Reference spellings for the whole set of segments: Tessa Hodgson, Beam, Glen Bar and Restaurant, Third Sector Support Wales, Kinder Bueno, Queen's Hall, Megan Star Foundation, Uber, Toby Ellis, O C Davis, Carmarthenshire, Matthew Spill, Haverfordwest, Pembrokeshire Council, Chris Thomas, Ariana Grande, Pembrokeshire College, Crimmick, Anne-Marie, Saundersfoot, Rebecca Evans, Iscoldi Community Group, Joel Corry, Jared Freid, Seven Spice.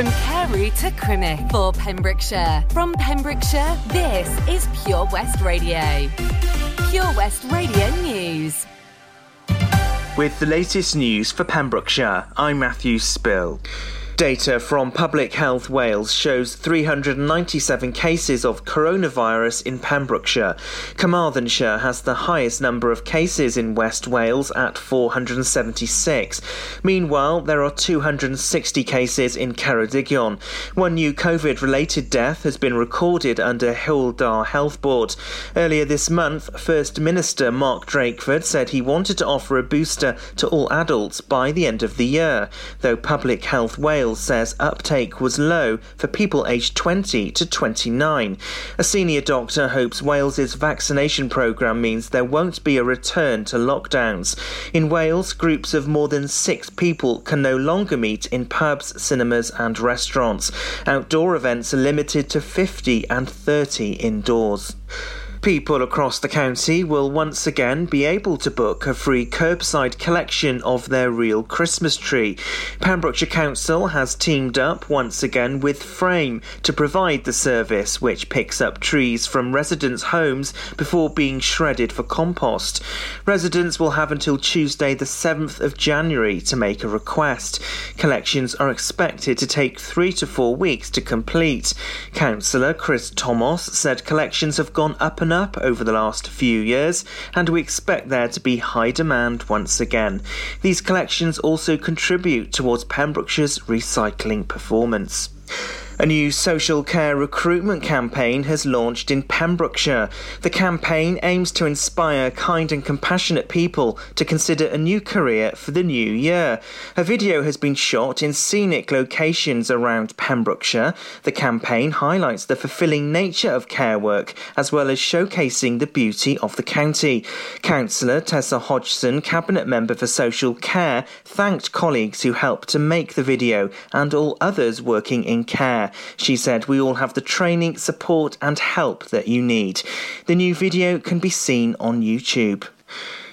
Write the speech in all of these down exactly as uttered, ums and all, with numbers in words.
From Carew to Crimmick for Pembrokeshire. From Pembrokeshire, this is Pure West Radio. Pure West Radio News. With the latest news for Pembrokeshire, I'm Matthew Spill. Data from Public Health Wales shows three hundred ninety-seven cases of coronavirus in Pembrokeshire. Carmarthenshire has the highest number of cases in West Wales at four hundred seventy-six. Meanwhile, there are two hundred sixty cases in Ceredigion. One new COVID-related death has been recorded under Hywel Dda Health Board. Earlier this month, First Minister Mark Drakeford said he wanted to offer a booster to all adults by the end of the year, though Public Health Wales says uptake was low for people aged twenty to twenty-nine. A senior doctor hopes Wales's vaccination programme means there won't be a return to lockdowns. In Wales, groups of more than six people can no longer meet in pubs, cinemas and restaurants. Outdoor events are limited to fifty and thirty indoors. People across the county will once again be able to book a free curbside collection of their real Christmas tree. Pembrokeshire Council has teamed up once again with Frame to provide the service, which picks up trees from residents' homes before being shredded for compost. Residents will have until Tuesday the seventh of January to make a request. Collections are expected to take three to four weeks to complete. Councillor Chris Thomas said collections have gone up and up over the last few years, and we expect there to be high demand once again. These collections also contribute towards Pembrokeshire's recycling performance. A new social care recruitment campaign has launched in Pembrokeshire. The campaign aims to inspire kind and compassionate people to consider a new career for the new year. A video has been shot in scenic locations around Pembrokeshire. The campaign highlights the fulfilling nature of care work as well as showcasing the beauty of the county. Councillor Tessa Hodgson, Cabinet Member for Social Care, thanked colleagues who helped to make the video and all others working in care. She said, "We all have the training, support and help that you need." The new video can be seen on YouTube.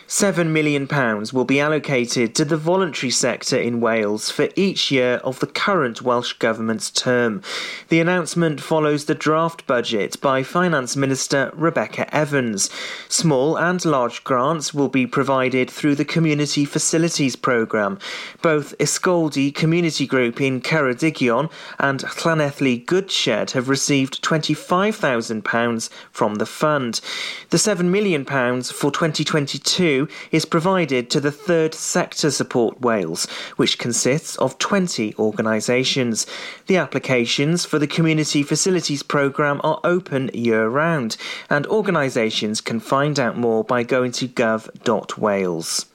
seven million pounds will be allocated to the voluntary sector in Wales for each year of the current Welsh Government's term. The announcement follows the draft budget by Finance Minister Rebecca Evans. Small and large grants will be provided through the Community Facilities Programme. Both Iscoldi Community Group in Ceredigion and Llanethli Goodshed have received twenty-five thousand pounds from the fund. The seven million pounds for twenty twenty-two is provided to the Third Sector Support Wales, which consists of twenty organisations. The applications for the Community Facilities Programme are open year-round, and organisations can find out more by going to gov dot wales.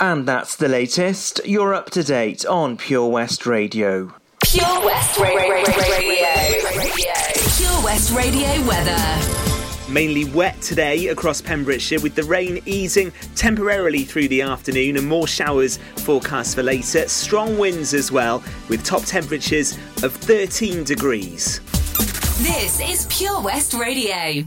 And that's the latest. You're up to date on Pure West Radio. Pure West Radio. Pure West Radio weather. Mainly wet today across Pembrokeshire, with the rain easing temporarily through the afternoon and more showers forecast for later. Strong winds as well, with top temperatures of thirteen degrees. This is Pure West Radio.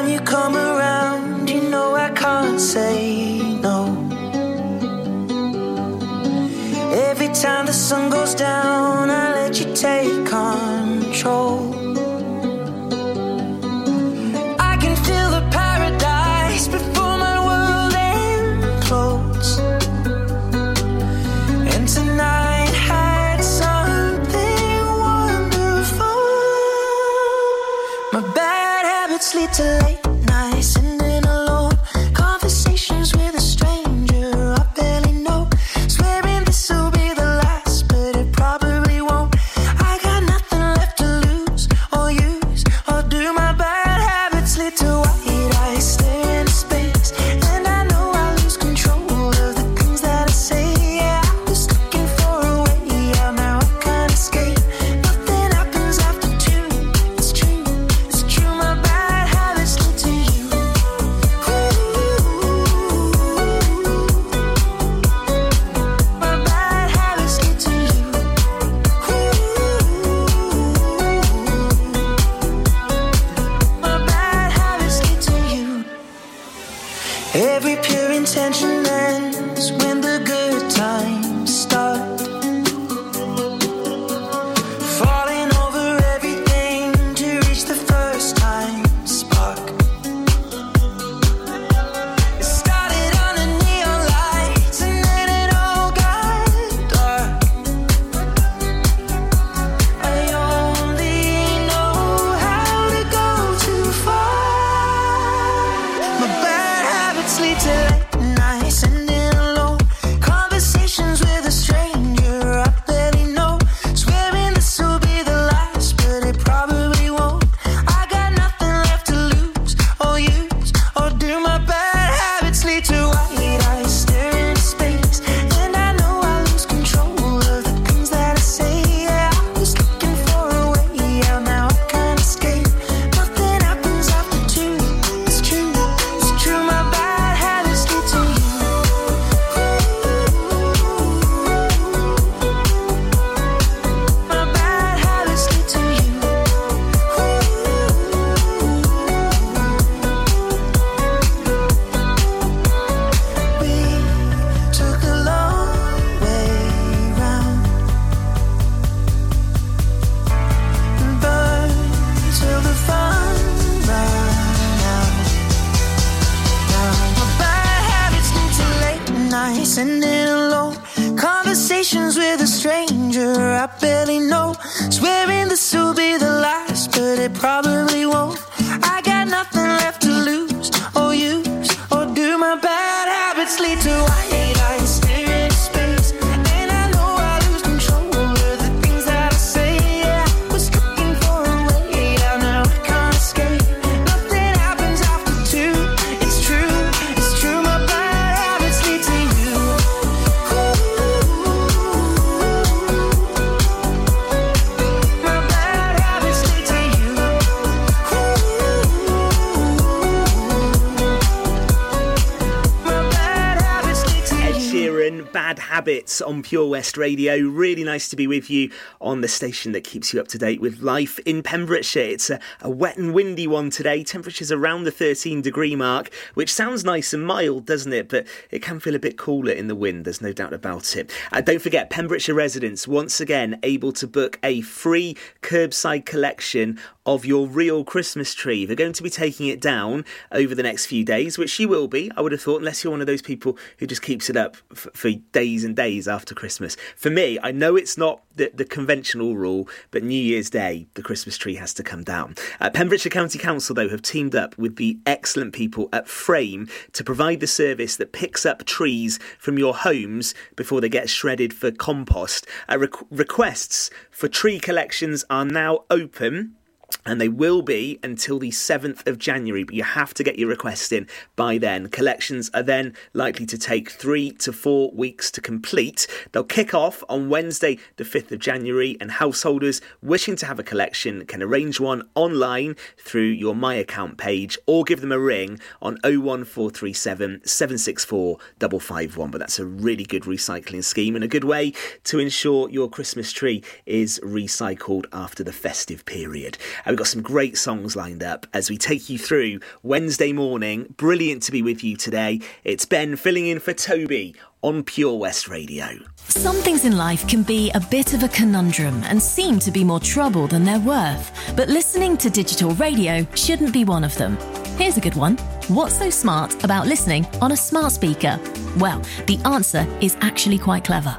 time you come around, you know I can't say no. Every time the sun goes down, I let you take control. I can feel the paradise before my world implodes. And tonight had something wonderful. My bad habits lead to late. Habits on Pure West Radio. Really nice to be with you on the station that keeps you up to date with life in Pembrokeshire. It's a, a wet and windy one today. Temperatures around the thirteen degree mark, which sounds nice and mild, doesn't it? But it can feel a bit cooler in the wind, there's no doubt about it. Uh, don't forget, Pembrokeshire residents once again able to book a free curbside collection of your real Christmas tree. They're going to be taking it down over the next few days, which you will be, I would have thought, unless you're one of those people who just keeps it up f- for days and days after Christmas. For me, I know it's not the, the conventional rule, but New Year's Day, the Christmas tree has to come down. Uh, Pembrokeshire County Council, though, have teamed up with the excellent people at Frame to provide the service that picks up trees from your homes before they get shredded for compost. Uh, re- requests for tree collections are now open, and they will be until the seventh of January, but you have to get your request in by then. Collections are then likely to take three to four weeks to complete. They'll kick off on Wednesday, the fifth of January, and householders wishing to have a collection can arrange one online through your My Account page or give them a ring on oh one four three seven, seven six four, five five one. But that's a really good recycling scheme and a good way to ensure your Christmas tree is recycled after the festive period. And we've got some great songs lined up as we take you through Wednesday morning. Brilliant to be with you today. It's Ben filling in for Toby on Pure West Radio. Some things in life can be a bit of a conundrum and seem to be more trouble than they're worth, but listening to digital radio shouldn't be one of them. Here's a good one. What's so smart about listening on a smart speaker? Well, the answer is actually quite clever.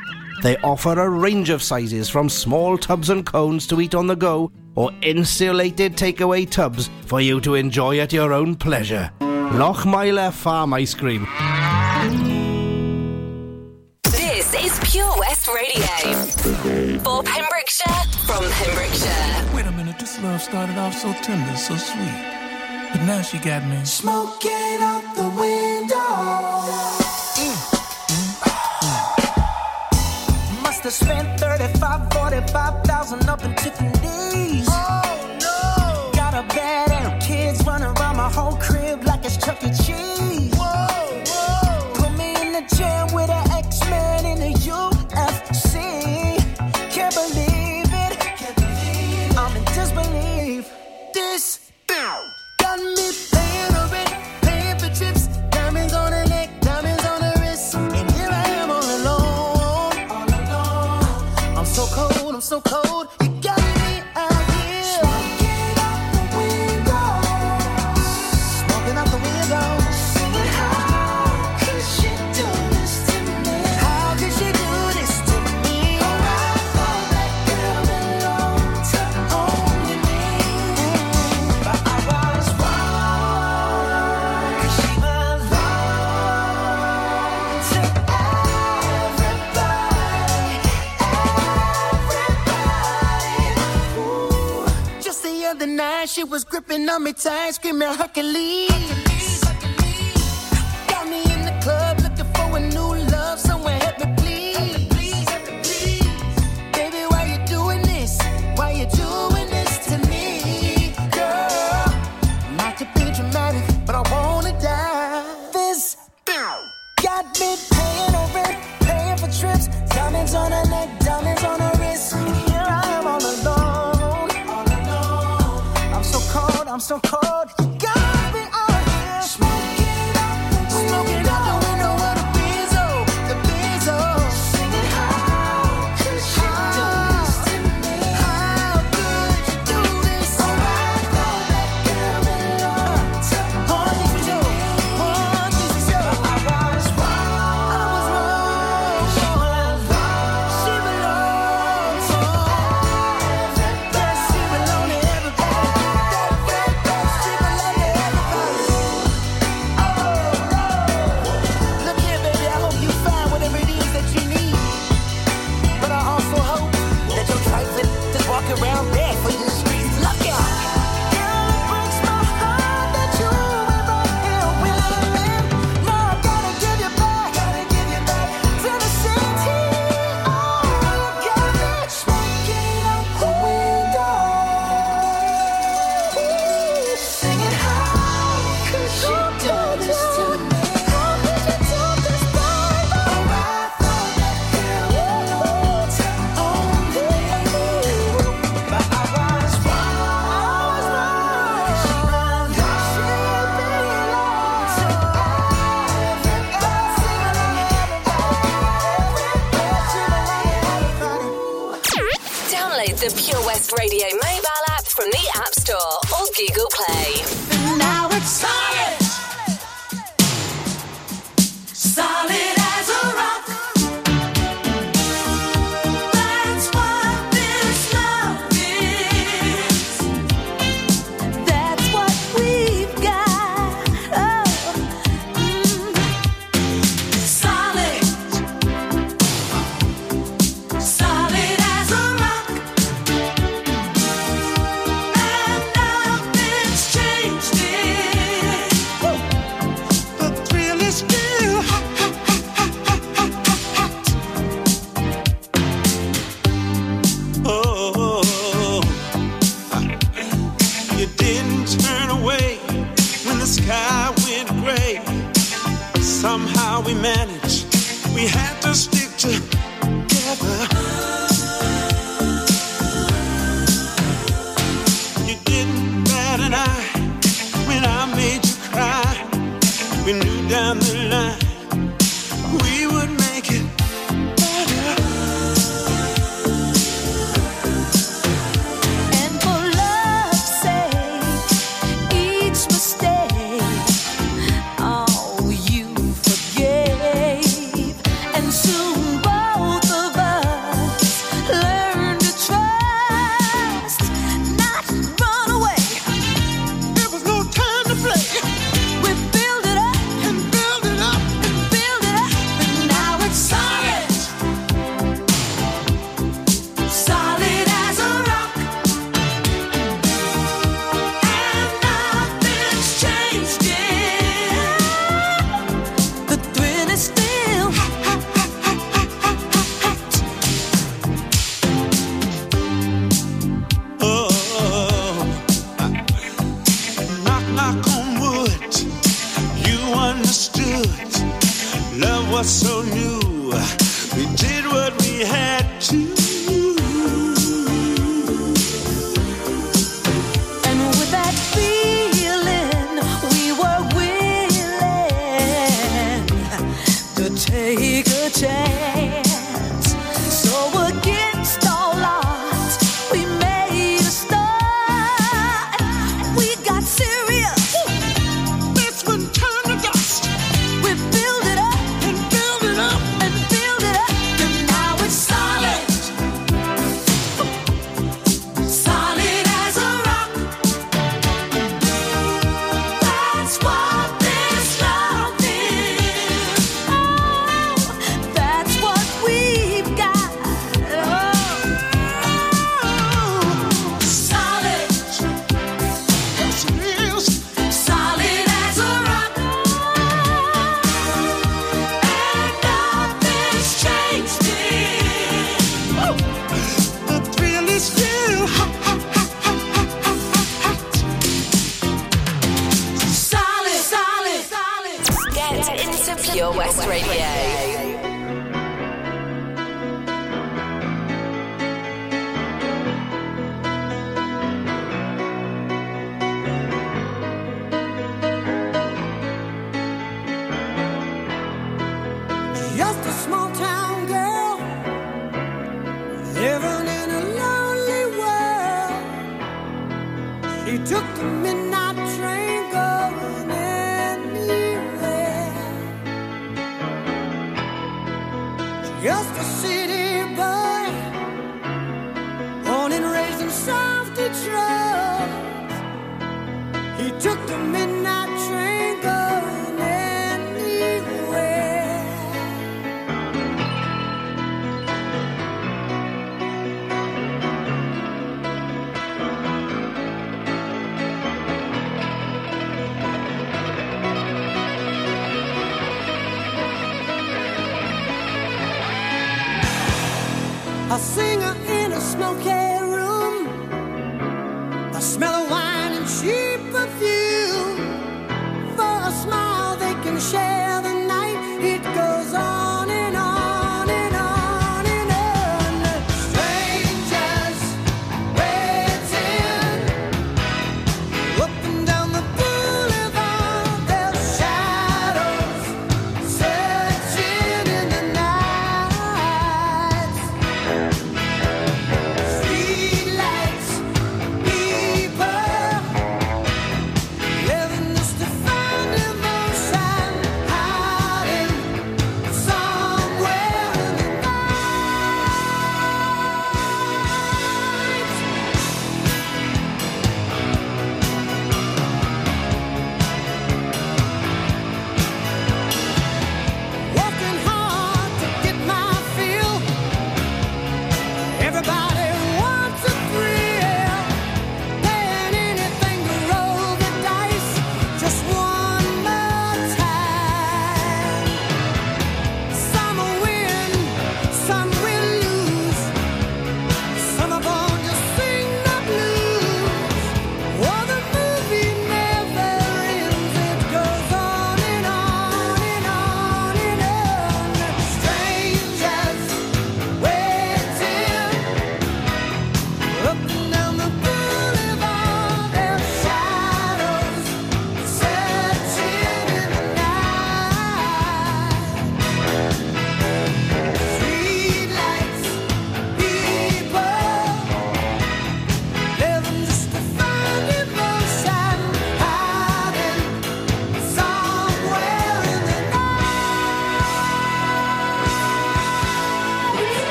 They offer a range of sizes from small tubs and cones to eat on the go or insulated takeaway tubs for you to enjoy at your own pleasure. Lochmeyler Farm Ice Cream. This is Pure West Radio. For Pembrokeshire, from Pembrokeshire. Wait a minute, this love started off so tender, so sweet. But now she got me smoking out the window. Spent thirty-five, forty-five thousand up in Tiffany's. Oh no! Got a bad and kids running around my whole crib like it's Chuck E. Cheese. Whoa, whoa! Put me in the gym with an X-Man in the U F C. Can't believe it. Can't believe it. I'm in disbelief. This got me paying a rent, paying for trips, diamonds on the neck, diamonds on the wrist. And here I am all alone. I'm so cold, I'm so cold, you got me out here. Smoking out the window. Smoking out the window. Singing, how could she do this to me? How could she do this to me? Oh, I thought that girl belonged to only me. But I was wrong, 'cause she belonged to everybody. The night she was gripping on me tight, screaming Hercules. Hercules, Hercules. Got me in the club looking for a new love, somewhere help me please. Help me please, help me please. Baby, why you doing this? Why you doing this to me, girl? Not to be dramatic, but I wanna die. This got me paying a rent, paying for trips, diamonds on her neck, diamonds on her wrist. Here I am all alone. I'm so cold, you got me out here. Smoking out the window. Smoking out the window of the Bezo, the Bezo. Singing, how could she do this to me? How could you do this? Oh, I thought that girl belonged to only you. Only you. I was wrong. I was wrong. West Radio mobile app from the App Store or Google Play. And now it's solid. Solid as a rock. That's what this love is. That's what we've got. Oh. Mm. Solid. Solid as a rock. And nothing's changed it. Woo. The thrill is real. Oh, you didn't turn away when the sky went gray. Somehow we managed, we had to stick together. You didn't bat an eye when I made you cry. We knew down the line we would make it better. And for love's sake, each mistake, oh, you forgave. And soon both of us learned to trust, not run away. There was no time to play. We build it up and build it up and build it up. And now it's solid. Solid as a rock. And nothing's changed it. The thrill is still. Oh, knock, knock on wood. You understood. Love was so new. We did what we had to. And with that feeling, we were willing to take a chance. So against all odds, we made a start. We got serious. That's when time to dust. We build it up and build it up and build it up. And now it's solid. Solid as a rock. That's what this love is. Oh, that's what we've got. Oh, solid. Solid as a rock. And nothing's changed it. The thrill is still. Solid, solid, solid. Get into Pure West Radio. Just a small town girl living in a lonely world. She took the midnight train going anywhere. Just a city boy, born and raised in South Detroit. He took the midnight train going anywhere. A singer in a smoky room. The smell of wine and cheap perfume. For a smile they can share the night. It goes on and on and on and on. Strangers waiting. Up and down the boulevard, their shadows searching in the night. Streetlights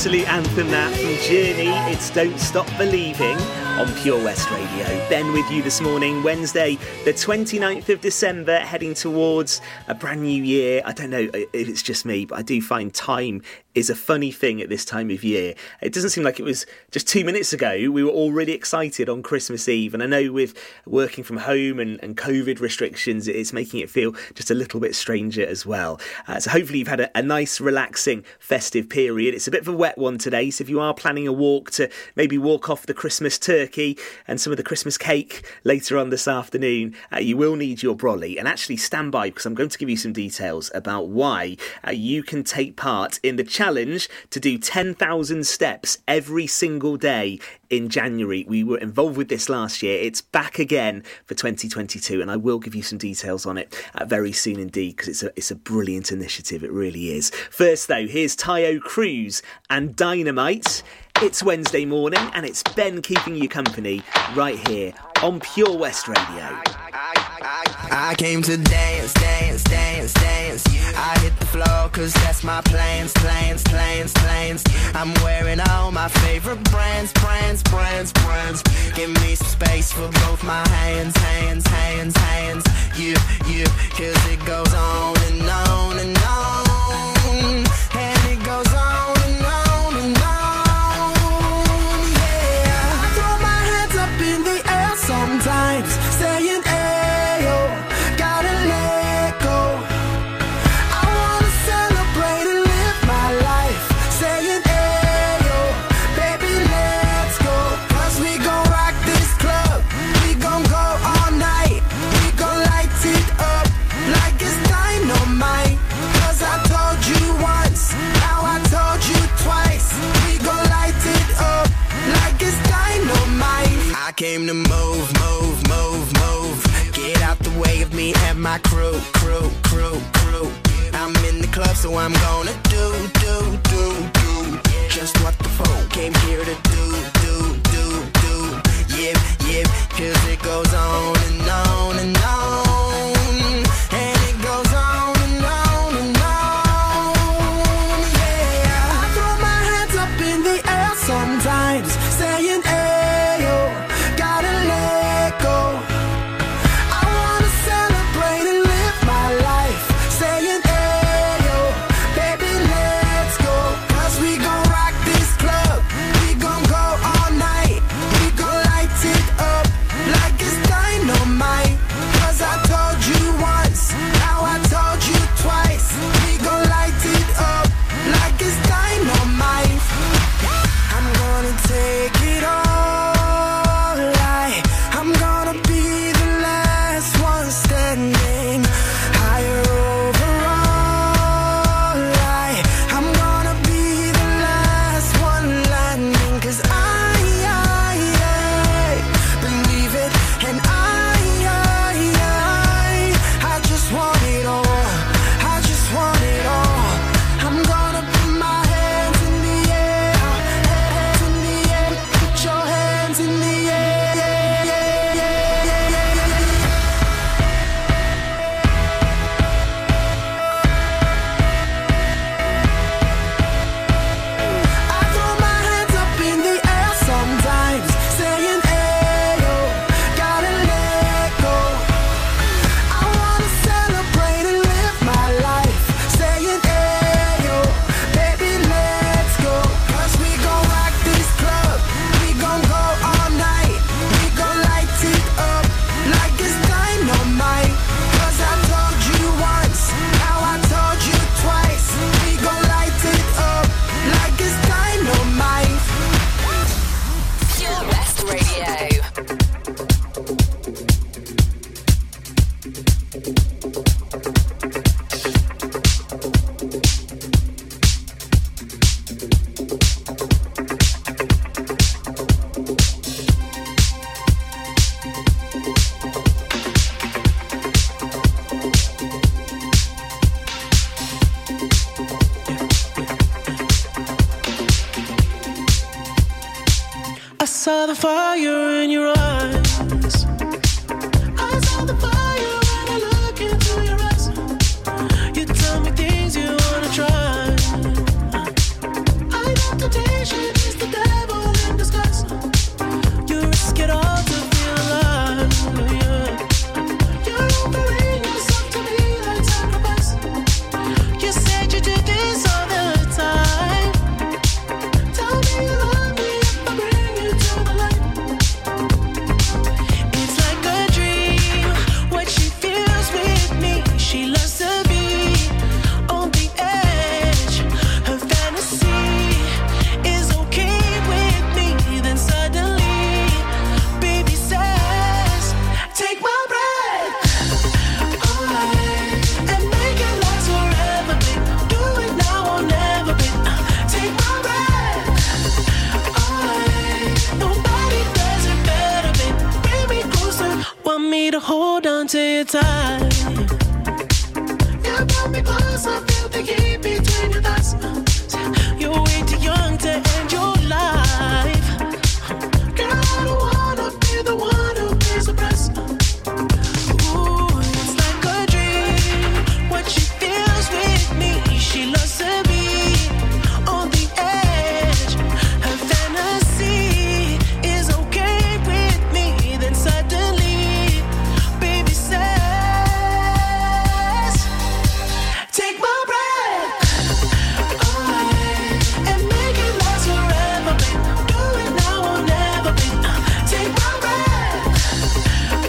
absolute anthem that from Journey. It's Don't Stop Believing on Pure West Radio. Ben with you this morning, Wednesday the twenty-ninth of December, heading towards a brand new year. I don't know if it's just me, but I do find time is a funny thing at this time of year. It doesn't seem like it was just two minutes ago. We were all really excited on Christmas Eve. And I know with working from home and, and COVID restrictions, it's making it feel just a little bit stranger as well. Uh, so hopefully you've had a, a nice, relaxing, festive period. It's a bit of a wet one today. So if you are planning a walk to maybe walk off the Christmas turkey and some of the Christmas cake later on this afternoon, uh, you will need your brolly. And actually stand by, because I'm going to give you some details about why uh, you can take part in the challenge to do ten thousand steps every single day in January. We were involved with this last year. It's back again for twenty twenty-two, and I will give you some details on it uh, very soon indeed, because it's a, it's a brilliant initiative. It really is. First though, here's Taio Cruz and Dynamite. It's Wednesday morning, and it's Ben keeping you company right here on Pure West Radio. I came to dance, dance, dance, dance. I hit the floor cause that's my plans, plans, plans, plans. I'm wearing all my favorite brands, brands, brands, brands. Give me some space for both my hands, hands, hands, hands. You, you, cause it goes on and on and on. And it goes on and on and on. Yeah, I throw my hands up in the air sometimes, saying came to move, move, move, move. Get out the way of me and my crew, crew, crew, crew. I'm in the club, so I'm gonna do, do, do, do. Just what the phone came here to do, do, do, do. Yep, yep, cause it goes on and on and on. to hold on to you tight. You pull me close, I feel the heat between your thighs. You're way too young to end your life. Girl, I don't wanna be the one who pays the price. Ooh, it's like a dream. What she feels with me, she loves to be on the edge. Her fantasy is okay with me. Then suddenly, baby says, take my breath. I am making last forever, babe. Do it now or never, babe. Take my breath. I,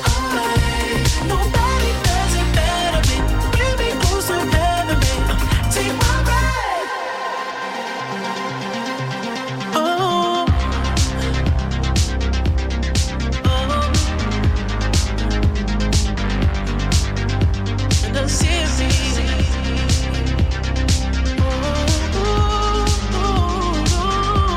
nobody does it better, babe. Bring me close to heaven, babe. Take my breath. Oh, oh. And I'm serious. Take my breath. I am making last forever, babe.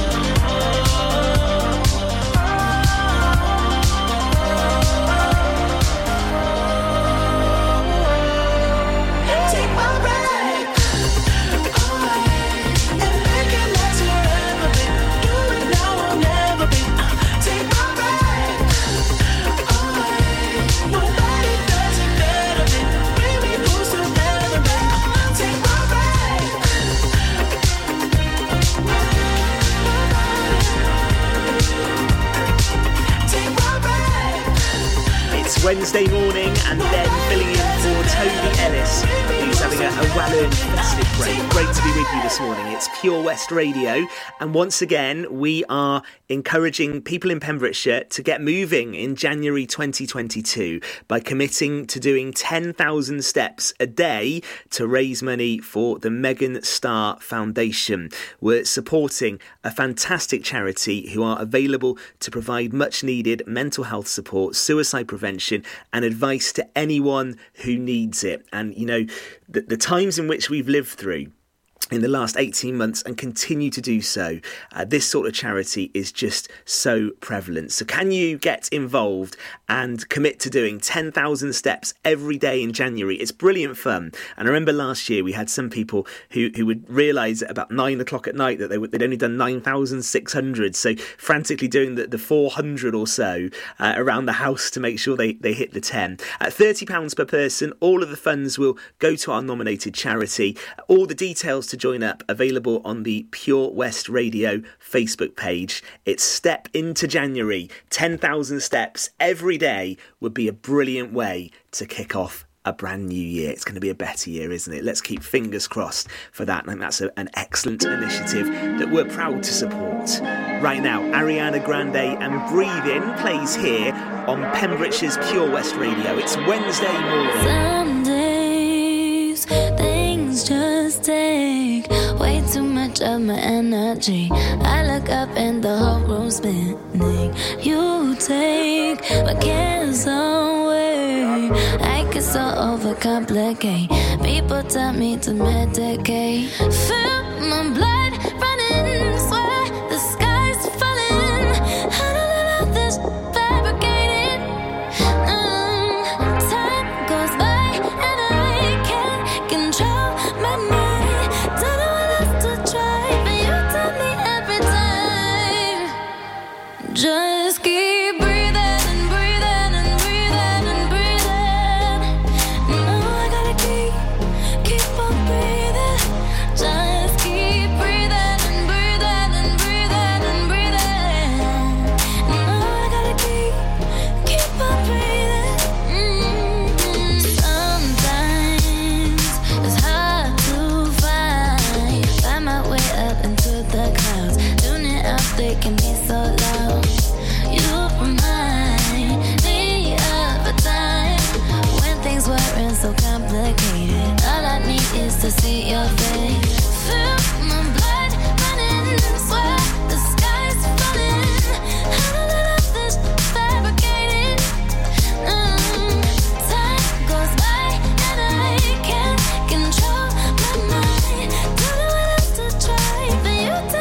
Do it now or never, babe. Take my breath. I, nobody does it better, babe. Bring me close to heaven, babe. Take my breath. Take my breath. It's Wednesday morning and Ben filling in for Toby Ellis, who's having a, a well-earned festive break. Great to be with you this morning. It's Pure West Radio, and once again we are encouraging people in Pembrokeshire to get moving in January twenty twenty-two by committing to doing ten thousand steps a day to raise money for the Megan Star Foundation. We're supporting a fantastic charity who are available to provide much-needed mental health support, suicide prevention and advice to anyone who needs it. And, you know, the, the times in which we've lived through in the last eighteen months and continue to do so, uh, this sort of charity is just so prevalent. So can you get involved and commit to doing ten thousand steps every day in January? It's brilliant fun. And I remember last year we had some people who, who would realise at about nine o'clock at night that they would, they'd only done nine thousand six hundred, so frantically doing the, the four hundred or so uh, around the house to make sure they, they hit the ten. At thirty pounds per person, all of the funds will go to our nominated charity. All the details to join up available on the Pure West Radio Facebook page. It's Step Into January. ten thousand steps every day would be a brilliant way to kick off a brand new year. It's going to be a better year, isn't it? Let's keep fingers crossed for that. And I think that's a, an excellent initiative that we're proud to support. Right now, Ariana Grande and Breathe In plays here on Pembrokeshire's Pure West Radio. It's Wednesday morning. Some days, things just take way too much of my energy. I look up and the whole room's spinning. You take my cares away. I get so overcomplicate. People tell me to medicate. Feel my blood running, swear the sky's falling. I don't know how this fabricated. Um, time goes by and I can't control my mind. Don't know what else to try, but you tell me every time. Just keep breathing and breathing and breathing and breathing. No, I gotta keep, keep on breathing. Just keep breathing and breathing and breathing and breathing. No, I gotta keep, keep on breathing. Mm. Sometimes it's hard to find. Find my way up into the clouds. Tune it up, they can be so loud. You remind me of a time when things weren't so complicated. All I need is to see your face. Feel my blood running, swear the sky's falling. How did I love this fabricated? Mm. Time goes by and I can't control my mind. Don't know what else to try, but you.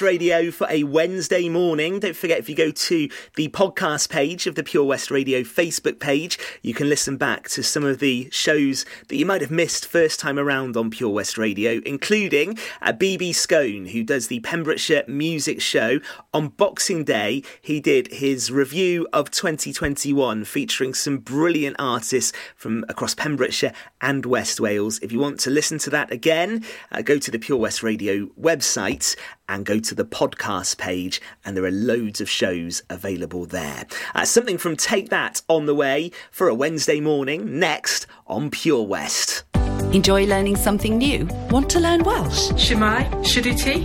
Radio for a Wednesday morning. Don't forget, if you go to the podcast page of the Pure West Radio Facebook page, you can listen back to some of the shows that you might have missed first time around on Pure West Radio, including uh, B B Scone, who does the Pembrokeshire Music Show. On Boxing Day, he did his review of twenty twenty-one, featuring some brilliant artists from across Pembrokeshire and West Wales. If you want to listen to that again, uh, go to the Pure West Radio website and go to the podcast page, and there are loads of shows available there. Uh, something from Take That on the way for a Wednesday morning next on Pure West. Enjoy learning something new? Want to learn Welsh? Shemai? Shuduti?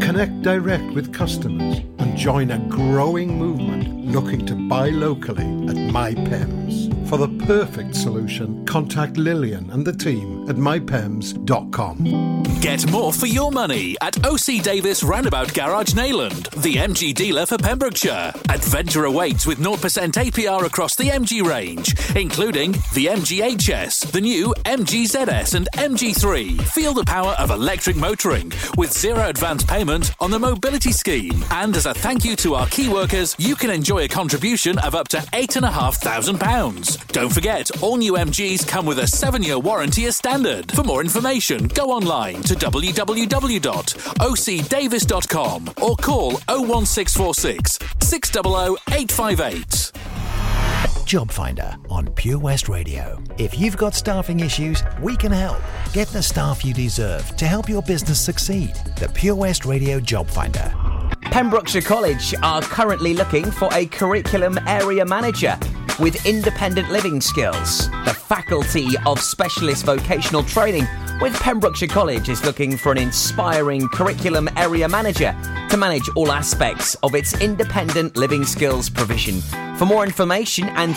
connect direct with customers and join a growing movement looking to buy locally at MyPems. For the perfect solution, contact Lillian and the team at my pems dot com. Get more for your money at O C Davis Roundabout Garage Nayland, the M G dealer for Pembrokeshire. Adventure awaits with zero percent A P R across the M G range, including the M G H S, the new M G Z S and M G three. Feel the power of electric motoring with zero advance payment on the mobility scheme. And as a thank you to our key workers, you can enjoy a contribution of up to eight thousand five hundred pounds. Don't forget, all new M Gs come with a seven-year warranty as standard. For more information, go online to w w w dot o c davis dot com or call oh one six four six, six hundred, eight five eight. Job Finder on Pure West Radio. If you've got staffing issues, we can help. Get the staff you deserve to help your business succeed. The Pure West Radio Job Finder. Pembrokeshire College are currently looking for a curriculum area manager with independent living skills. The Faculty of Specialist Vocational Training with Pembrokeshire College is looking for an inspiring curriculum area manager to manage all aspects of its independent living skills provision. For more information and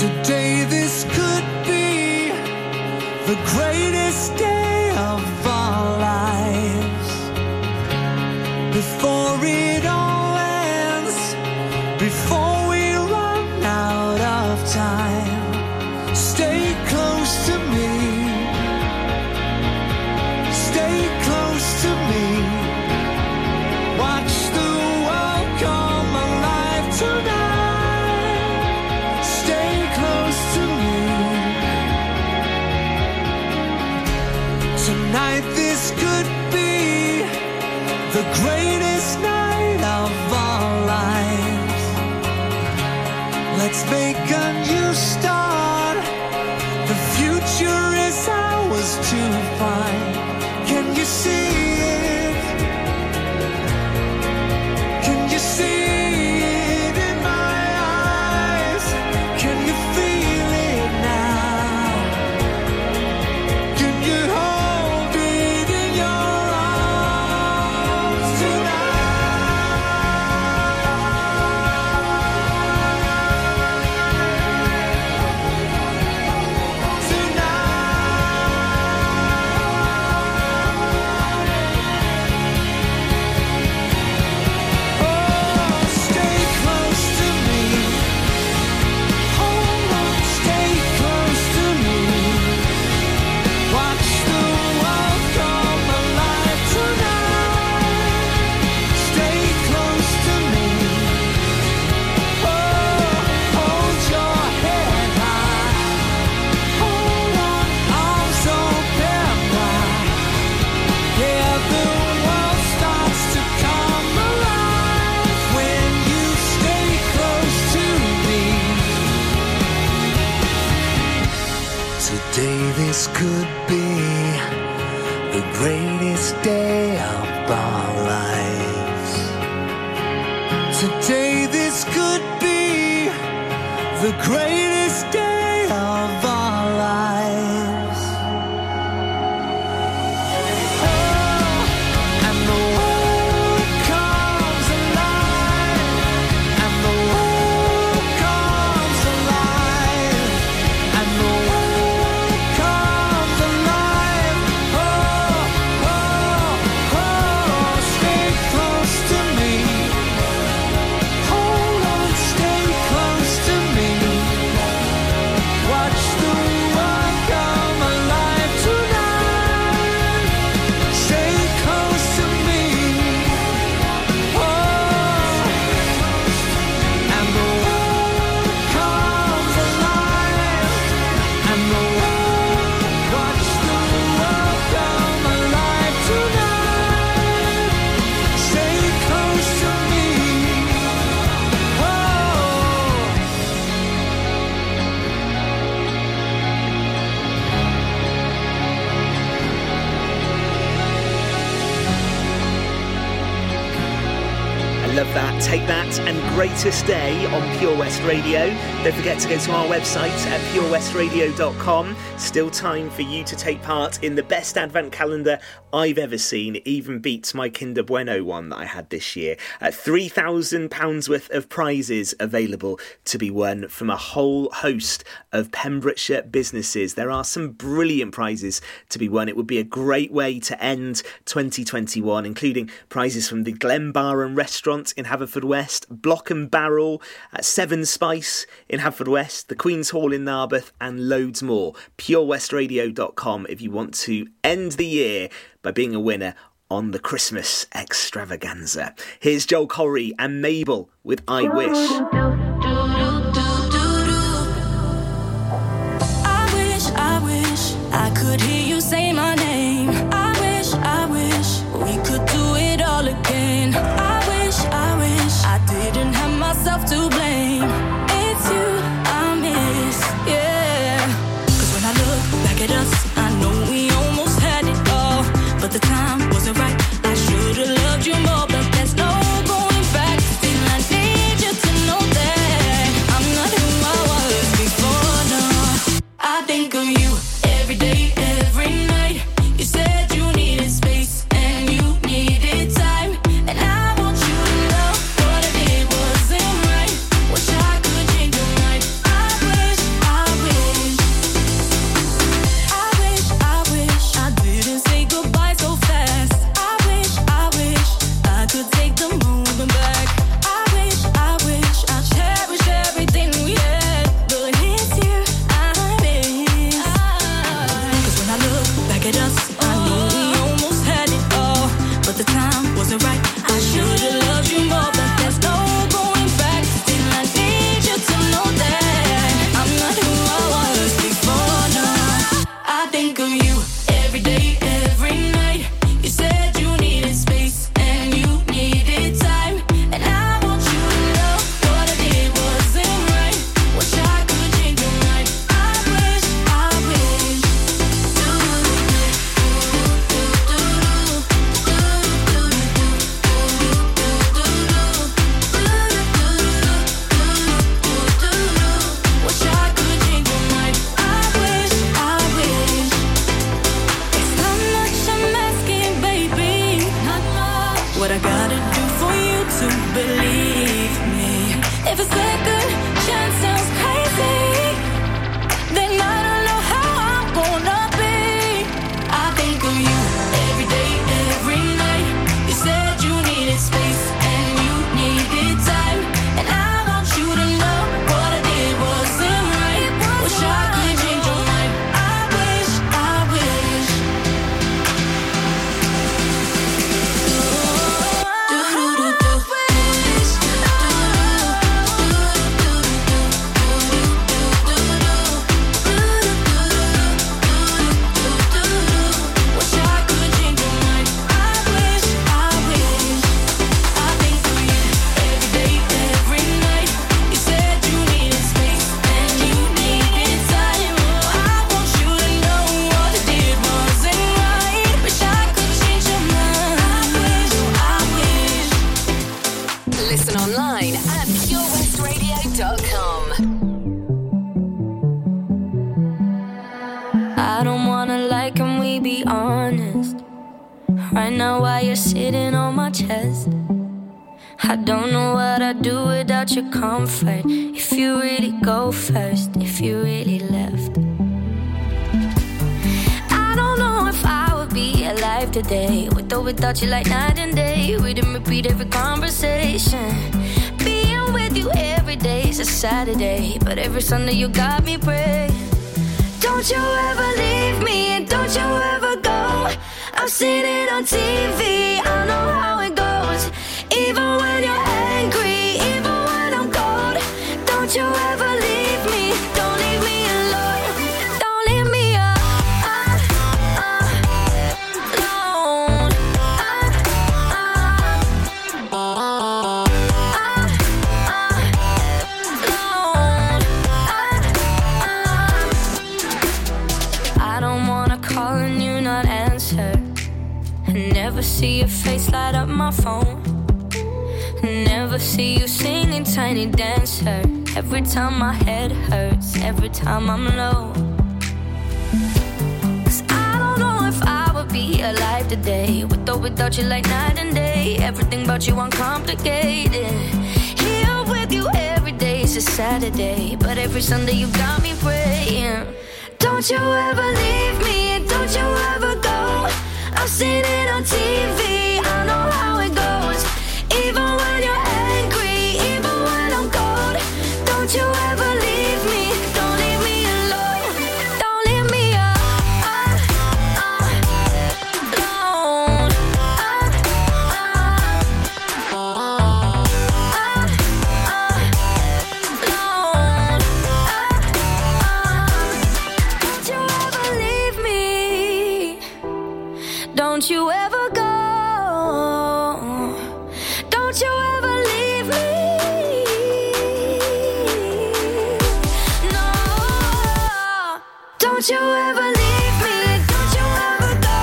Today this could be the greatest day of our lives. Before it all ends, before we run out of time, stay close to me, stay close to me. Watch the world come alive tonight. Tonight this could be the greatest night of our lives. Let's make a new start. The future is ours to find. Can you see it? Can you see it in my eyes? Can you feel it now? Can you hold? This could be the greatest day of our lives. Today, this could be the greatest day of our lives. Oh, and the world comes alive. And the world comes alive. And the world comes alive. Oh, oh, oh, stay close to me. Hold on, stay close to me. Watch the world come alive tonight. Stay close to me. Oh, and the world comes alive. And the world, watch the world come alive tonight. Stay close to me. Oh. I love that. Take That and Greatest Day on Pure West Radio. Don't forget to go to our website at pure west radio dot com. Still time for you to take part in the best advent calendar I've ever seen. It even beats my Kinder Bueno one that I had this year. Uh, three thousand pounds worth of prizes available to be won from a whole host of Pembrokeshire businesses. There are some brilliant prizes to be won. It would be a great way to end twenty twenty-one, including prizes from the Glen Bar and Restaurant in Haverfordwest, Block and Barrel, uh, Seven Spice in Haverfordwest, the Queen's Hall in Narberth, and loads more. pure west radio dot com if you want to end the year by being a winner on the Christmas extravaganza. Here's Joel Corry and Mabel with I Wish. I wish, I wish I could hear you say my name. I wish, I wish we could do it all again. I wish, I wish I didn't have myself to blame. It's you I miss, yeah. 'Cause when I look back at us, I know we almost had it all, but the time wasn't right. I should have loved you more, but there's no going back. Still, I need you to know that I'm not who I was before, no. I think of you every day, every night. You said you needed space and you needed time, and I want you to know what I did wasn't right. Wish I could change your mind. I wish, I wish, I wish, I wish I didn't say goodbye so fast. I wish, I wish I could take the moment back. I wish, I wish I cherish everything we had, but it's you I miss. 'Cause when I look back at us, I know we almost had it all, but the time wasn't right. I should have loved you more, but there's no going back. Still, I need you to know that I'm not who I was before, no. I think of you every day, every night. You said you needed space and you needed time, and I want you to know what I did wasn't right. Wish I could change your mind. I wish, I wish. Wish I could change your mind. I wish, I wish. It's not much I'm asking, baby. Not much. What I gotta do for you to believe me. If a second chance sounds crazy, then I don't know how I'm gonna be. I think of you every day, every night. You said you needed space and you needed time, and I want you to know what I did wasn't right. Wish I could change your mind. I wish, I wish. Do do do do. Mark Drakeford dot com. I don't wanna lie, can we be honest? Right now while you're sitting on my chest, I don't know what I'd do without your comfort. If you really go first, if you really left, I don't know if I would be alive today. With or without you, like night and day. We didn't repeat every conversation. Being with you every day's a Saturday, but every Sunday you got me praying. Don't you ever leave me, and don't you ever go. I've seen it on T V, I know how it goes. Even when you're angry, even when I'm cold, don't you ever leave me, don't leave me alone, don't leave me alone, alone. I don't wanna call and you not answer, and never see your face light up my phone. Never see you singing Tiny Dancer. Every time my head hurts, every time I'm low. Cause I don't know if I would be alive today. With or without you, like night and day. Everything about you uncomplicated. Here with you every day is a Saturday, but every Sunday you got me praying. Don't you ever leave me, and don't you ever go. I've seen it on T V, I know how it goes. Even when you're angry, even when I'm cold, don't you ever leave me, don't leave me alone, don't leave me alone, alone, don't you ever leave me, don't you ever. Don't you ever leave me, don't you ever go.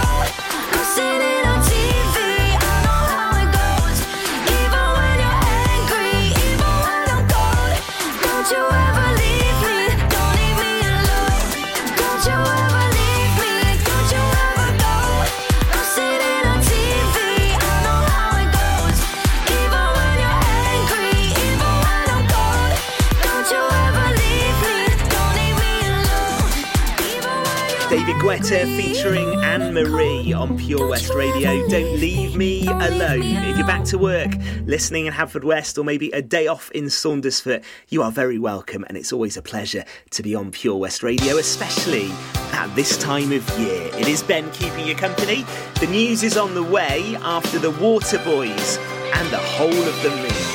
I've seen it on T V, I know how it goes. Even when you're angry, even when I'm cold, don't you ever leave me, don't leave me alone. Don't you ever leave me, don't you ever go. I've seen it on T V, I know how it goes. Even when you're angry, even when I'm cold, don't you ever leave me, don't leave me alone. David Guetta featuring Anne-Marie on Pure West Radio. Don't leave me alone. If you're back to work, listening in Haverfordwest, or maybe a day off in Saundersfoot, you are very welcome, and it's always a pleasure to be on Pure West Radio, especially at this time of year. It is Ben keeping you company. The news is on the way after the Waterboys and the whole of the moon.